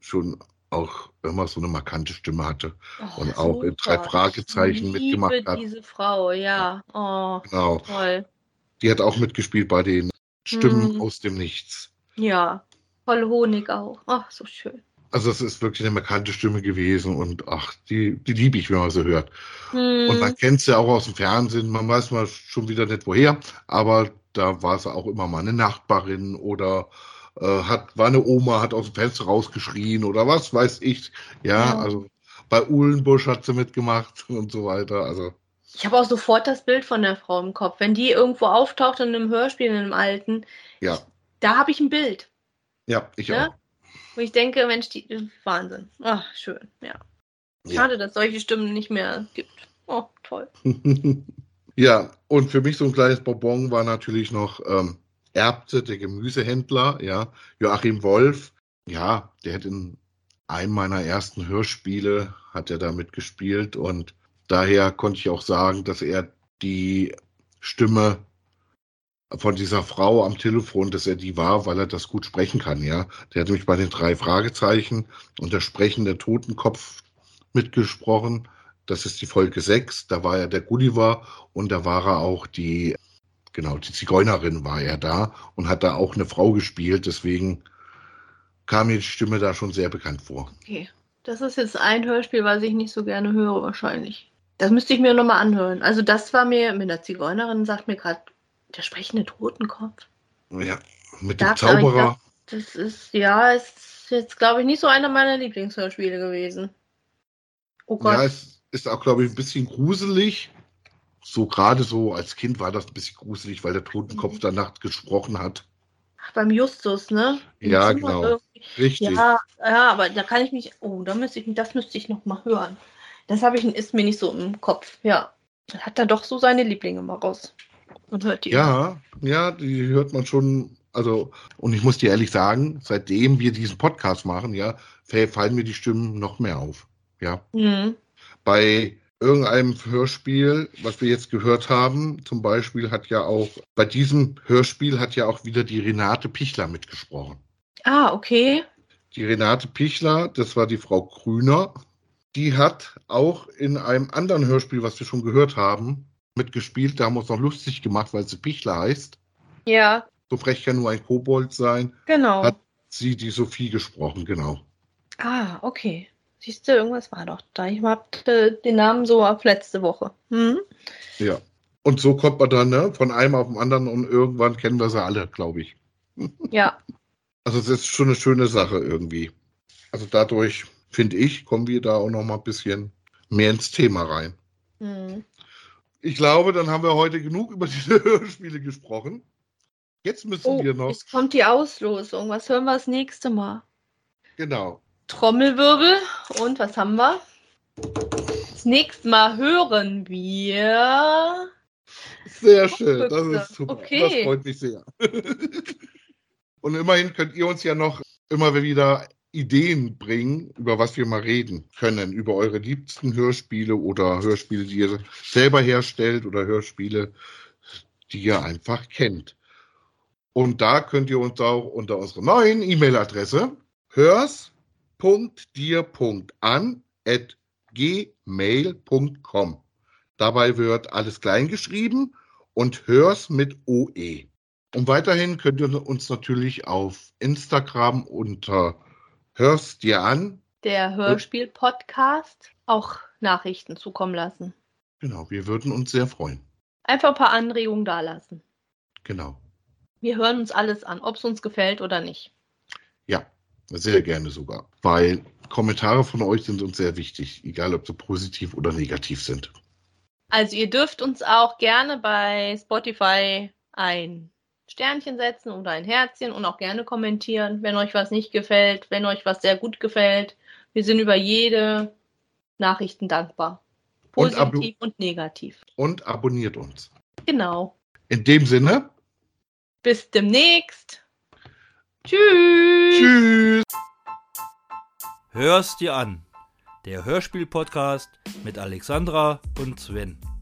schon auch immer so eine markante Stimme hatte. Oh, und auch super. In drei Fragezeichen mitgemacht hat. Ich liebe diese Frau, ja. Oh, genau. Toll. Die hat auch mitgespielt bei den Stimmen hm. aus dem Nichts. Ja, voll Honig auch. Ach, so schön. Also es ist wirklich eine markante Stimme gewesen und ach, die, die liebe ich, wenn man sie hört. Hm. Und man kennt sie ja auch aus dem Fernsehen. Man weiß mal schon wieder nicht woher, aber da war es auch immer mal eine Nachbarin oder äh, hat, war eine Oma, hat aus dem Fenster rausgeschrien oder was weiß ich. Ja, ja. Also bei Uhlenbusch hat sie mitgemacht und so weiter. Also ich habe auch sofort das Bild von der Frau im Kopf. Wenn die irgendwo auftaucht in einem Hörspiel, in einem alten, ja. ich, da habe ich ein Bild. Ja, ich ne? auch. Und ich denke, Mensch, die Wahnsinn. Ach, schön, ja. Schade, ja. dass solche Stimmen nicht mehr gibt. Oh, toll. Ja, und für mich so ein kleines Bonbon war natürlich noch ähm, Erbte, der Gemüsehändler, ja, Joachim Wolf. Ja, der hat in einem meiner ersten Hörspiele, hat er da mitgespielt und daher konnte ich auch sagen, dass er die Stimme von dieser Frau am Telefon, dass er die war, weil er das gut sprechen kann, ja. Der hat nämlich bei den drei Fragezeichen und das Sprechen der Totenkopf mitgesprochen. Das ist die Folge sechs, da war er der Gulliver und da war er auch die, genau, die Zigeunerin war er da und hat da auch eine Frau gespielt, deswegen kam mir die Stimme da schon sehr bekannt vor. Okay, das ist jetzt ein Hörspiel, was ich nicht so gerne höre wahrscheinlich. Das müsste ich mir nochmal anhören. Also das war mir, mit der Zigeunerin sagt mir gerade, der sprechende Totenkopf. Ja, mit dem Zauberer. Das, das ist, ja, ist jetzt glaube ich nicht so einer meiner Lieblingshörspiele gewesen. Oh Gott. Ja, es, ist auch, glaube ich, ein bisschen gruselig. So gerade so als Kind war das ein bisschen gruselig, weil der Totenkopf der Nacht gesprochen hat. Ach, beim Justus, ne? Im ja, Zimmer genau. Irgendwie. Richtig. Ja, ja, aber da kann ich mich... Oh, da müsste ich, das müsste ich noch mal hören. Das habe ich, ist mir nicht so im Kopf. Ja, dann hat er doch so seine Lieblinge mal raus. Und hört die. Ja, immer. Ja, die hört man schon... Also, und ich muss dir ehrlich sagen, seitdem wir diesen Podcast machen, ja, fallen mir die Stimmen noch mehr auf. Ja. Mhm. Bei irgendeinem Hörspiel, was wir jetzt gehört haben, zum Beispiel hat ja auch, bei diesem Hörspiel hat ja auch wieder die Renate Pichler mitgesprochen. Ah, okay. die Renate Pichler, das war die Frau Krüner, die hat auch in einem anderen Hörspiel, was wir schon gehört haben, mitgespielt. Da haben wir uns noch lustig gemacht, weil sie Pichler heißt. Ja. So frech kann nur ein Kobold sein. Genau. Hat sie die Sophie gesprochen, genau. Ah, okay. Siehst du, irgendwas war doch da. Ich hatte den Namen so ab letzte Woche. Hm? Ja. Und so kommt man dann, ne, von einem auf den anderen und irgendwann kennen wir sie alle, glaube ich. Ja. Also es ist schon eine schöne Sache irgendwie. Also dadurch, finde ich, kommen wir da auch noch mal ein bisschen mehr ins Thema rein. Mhm. Ich glaube, dann haben wir heute genug über diese Hörspiele gesprochen. Jetzt müssen oh, wir noch... jetzt kommt die Auslosung. Was hören wir das nächste Mal? Genau. Trommelwirbel. Und was haben wir? Das nächste Mal hören wir... Sehr schön. Das ist super. Okay. Das freut mich sehr. Und immerhin könnt ihr uns ja noch immer wieder Ideen bringen, über was wir mal reden können, über eure liebsten Hörspiele oder Hörspiele, die ihr selber herstellt oder Hörspiele, die ihr einfach kennt. Und da könnt ihr uns auch unter unserer neuen E-Mail-Adresse hörs punkt dir punkt an at gmail punkt com. Dabei wird alles klein geschrieben und hörs mit O E. Und weiterhin könnt ihr uns natürlich auf Instagram unter Hörst dir an. Der Hörspiel-Podcast auch Nachrichten zukommen lassen. Genau, wir würden uns sehr freuen. Einfach ein paar Anregungen dalassen. Genau. Wir hören uns alles an, ob es uns gefällt oder nicht. Ja, sehr gerne sogar, weil Kommentare von euch sind uns sehr wichtig, egal ob sie positiv oder negativ sind. Also ihr dürft uns auch gerne bei Spotify ein Sternchen setzen oder ein Herzchen und auch gerne kommentieren, wenn euch was nicht gefällt, wenn euch was sehr gut gefällt. Wir sind über jede Nachrichten dankbar. Positiv und, abu- und negativ. Und abonniert uns. Genau. In dem Sinne. Bis demnächst. Tschüss. Tschüss. Hör's dir an. Der Hörspiel-Podcast mit Alexandra und Sven.